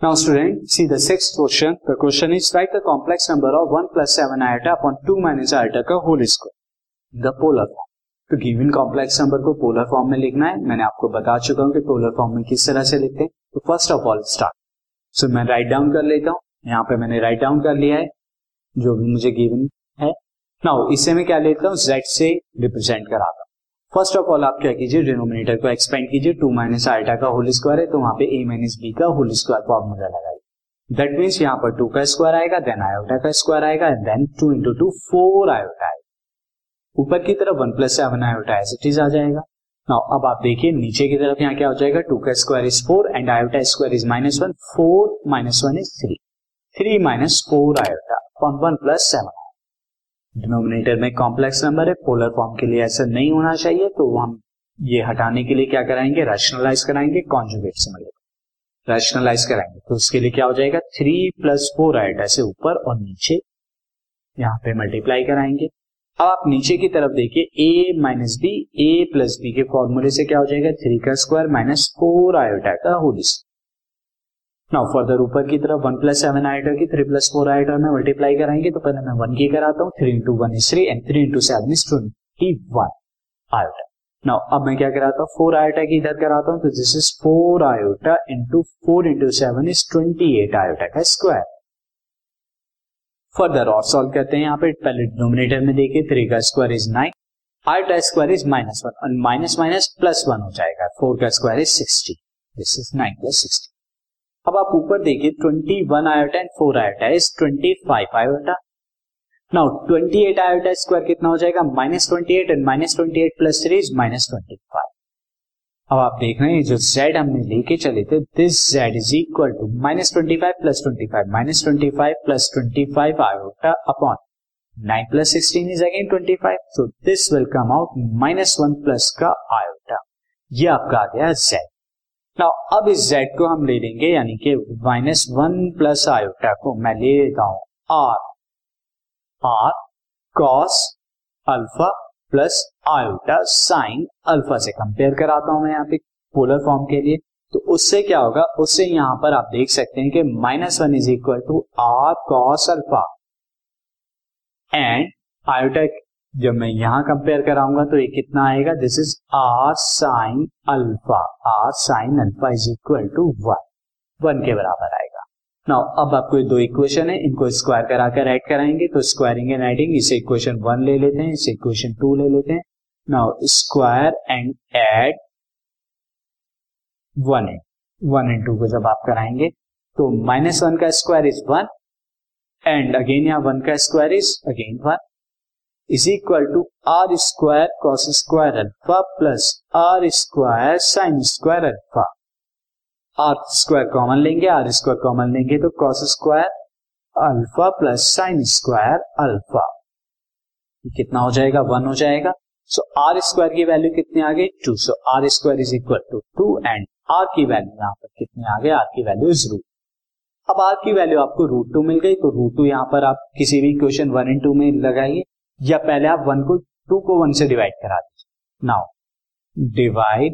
Now student, see the sixth question. The question is, write the complex number of 1 plus 7 iota upon 2 minus iota का whole square. The polar form. तो given complex number को polar form में लिखना है. मैंने आपको बता चुका हूँ कि polar form में किस तरह से लिखते हैं. तो first of all start. So मैं write down कर लेता हूँ. यहाँ पे मैंने write down कर लिया है जो भी मुझे given है. Now इसे मैं क्या लेता हूँ, z से represent कराता हूँ. फर्स्ट ऑफ ऑल आप क्या कीजिए, डिनोमिनेटर को एक्सपेंड कीजिए. 2 माइनस आइटा का होल स्क्वायर है तो वहां पे a माइनस बी का होल स्क्वायर फॉर्मूला लगाइए. दैट मीन्स यहाँ पर 2 का स्क्वायर आएगा, देन आयोटा का स्क्वायर आएगा, देन 2 इंटू 2 4 आयोटा आएगा. ऊपर की तरफ 1 plus 7 iota as it is आ जाएगा. नाउ अब आप देखिए नीचे की तरफ यहाँ क्या हो जाएगा, 2 का square is 4 and iota square is minus 1. 4 minus 1 is 3. 3 minus 4 iota upon 1 plus 7. Denominator में कॉम्प्लेक्स नंबर है, पोलर फॉर्म के लिए ऐसा नहीं होना चाहिए, तो हम ये हटाने के लिए क्या कराएंगे, रैशनलाइज कराएंगे. कॉन्जुगेट से मिलेगा, रैशनलाइज कराएंगे. तो उसके लिए क्या हो जाएगा, 3 प्लस 4 आइटा से ऊपर और नीचे यहाँ पे मल्टीप्लाई कराएंगे. अब आप नीचे की तरफ देखिए, a minus b, a plus B के फॉर्मूले से क्या हो जाएगा, 3 का स्क्वायर माइनस 4 आयोटा का होल स्क्वायर. नाउ फर्दर ऊपर की तरफ 1 प्लस 7 आयोटा की 3 प्लस 4 आयोटा में मल्टीप्लाई कराएंगे. तो पहले मैं 1 की कराता हूँ, 3 into 1 is 3 and 3 into 7 is 21 iota. Now अब मैं क्या कराता हूँ, 4 आयोटा की इधर कराता हूँ, तो this is 4 iota into 4 into 7 is 28 iota का स्क्वायर. फर्दर और सॉल्व करते हैं. यहाँ पे पहले डिनोमिनेटर में देखिए, 3 का square is 9, iota square is minus 1 और माइनस माइनस प्लस 1 हो जाएगा. 4 का square is 60, this is 9 plus 60. अब आप ऊपर देखिए, 21 iota and 4 iota is 25 iota. Now 28 iota square कितना हो जाएगा, minus 28 and minus 28 plus 3 is minus 25. अब आप देख रहे हैं जो z हमने लेके चले थे, this z is equal to minus 25 plus 25 minus 25 plus 25 iota upon 9 plus 16 is again 25. So this will come out minus 1 plus का आयोटा. ये आपका आ गया z. Now, अब इस z को हम ले लेंगे, यानी कि माइनस 1 प्लस आयोटा को मैं ले लेता हूं r cos alpha plus iota sine alpha से कंपेयर कराता हूं मैं यहाँ पे पोलर फॉर्म के लिए. तो उससे क्या होगा, उससे यहाँ पर आप देख सकते हैं कि minus 1 is equal to r cos alpha and iota. जब मैं यहां कंपेयर कराऊंगा तो ये कितना आएगा, this is r sine alpha. r sine alpha is equal to 1 के बराबर आएगा. नाउ अब आपको ये दो इक्वेशन है, इनको स्क्वायर कराकर ऐड कराएंगे. तो स्क्वायरिंग एंड एडिंग, इसे इक्वेशन 1 ले लेते हैं, इसे इक्वेशन 2 ले लेते हैं. Now square and add 1 and 2 को जब आप कराएंगे तो माइनस 1 का स्क्वायर इज 1 एंड अगेन यहाँ 1 का square is again 1 is equal to r square cos square alpha plus r square sine square alpha. R square common लेंगे, आर स्क्वायर कॉमन लेंगे तो cos square alpha plus sine square alpha कितना हो जाएगा, 1 हो जाएगा. सो आर स्क्वायर की value कितनी आ गई, 2. So r square is equal to 2 and r की वैल्यू यहाँ पर कितनी आ गई, आर की वैल्यू इज रूट. अब आर की वैल्यू आपको रूट 2 मिल गई. तो रूट 2 यहाँ पर आप किसी भी इक्वेशन 1 एंड 2 में लगाइए, या पहले आप 2 को 1 से डिवाइड करा दीजिए. नाउ डिवाइड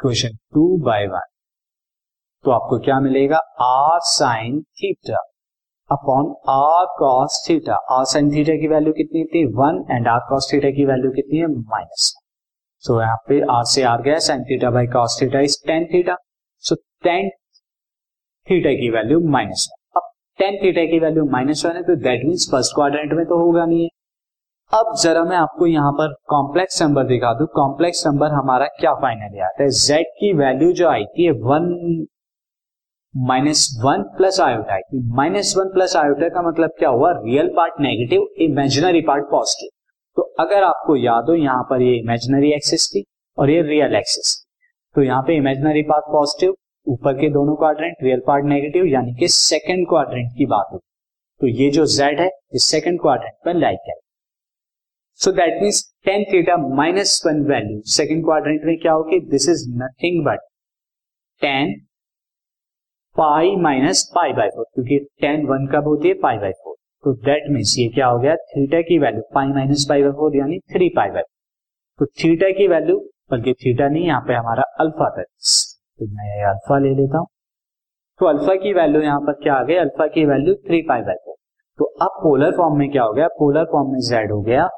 इक्वेशन 2 बाय 1, तो आपको क्या मिलेगा, r sine theta upon r cos theta. r sine theta की वैल्यू कितनी थी, 1 एंड r कॉस थीटा की वैल्यू कितनी है, माइनस. सो यहाँ पे r से r गया, sine theta by cos theta is tan theta. So tan theta की वैल्यू माइनस. tan थीटा की वैल्यू माइनस 1 है तो दैट मीन्स फर्स्ट क्वाड्रेंट में तो होगा नहीं है. अब जरा मैं आपको यहाँ पर कॉम्प्लेक्स नंबर दिखा दूं. कॉम्प्लेक्स नंबर हमारा क्या फाइनली आता है, z की वैल्यू जो आई थी 1 माइनस 1 प्लस आयोटा आई थी. माइनस 1 प्लस आयोटा का मतलब क्या हुआ, real part negative, imaginary part positive. तो अगर आपको याद हो यहाँ पर ये इमेजिनरी एक्सिस थी और ये रियल एक्सिस, तो यहाँ पे इमेजिनरी पार्ट पॉजिटिव, ऊपर के दोनों क्वाड्रेंट, रियल पार्ट नेगेटिव, यानी कि सेकंड क्वाड्रेंट की बात होगी. तो ये जो z है ये सेकंड क्वाड्रेंट पर लाई करेगा. So that means tan theta minus 1 value second quadrant में क्या होगी, this is nothing but tan pi minus pi by 4, क्योंकि tan 1 कब होती है, पाई बाय 4. तो दैट मींस ये क्या हो गया, थीटा की value pi minus pi by 4 यानी 3 पाई बाय 4. तो थीटा की वैल्यू, बल्कि थीटा नहीं यहाँ पे हमारा अल्फा था, तो मैं ये अल्फा ले लेता हूँ। तो अल्फा की वैल्यू यहाँ पर क्या आ गई, अल्फा की वैल्यू 3π/4। तो अब पोलर फॉर्म में क्या हो गया, पोलर फॉर्म में z हो गया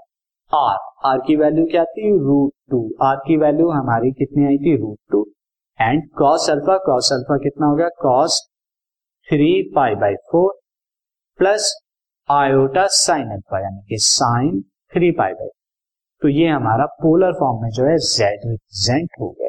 r। r की वैल्यू क्या थी, √2। r की वैल्यू हमारी कितनी आई थी, √2। एंड cos अल्फा कितना हो गया, cos 3π/4 plus iota sine alpha यानी कि साइन 3π/4। तो ये हमारा पोलर फॉर्म में जो है z रिप्रेजेंट हो गया।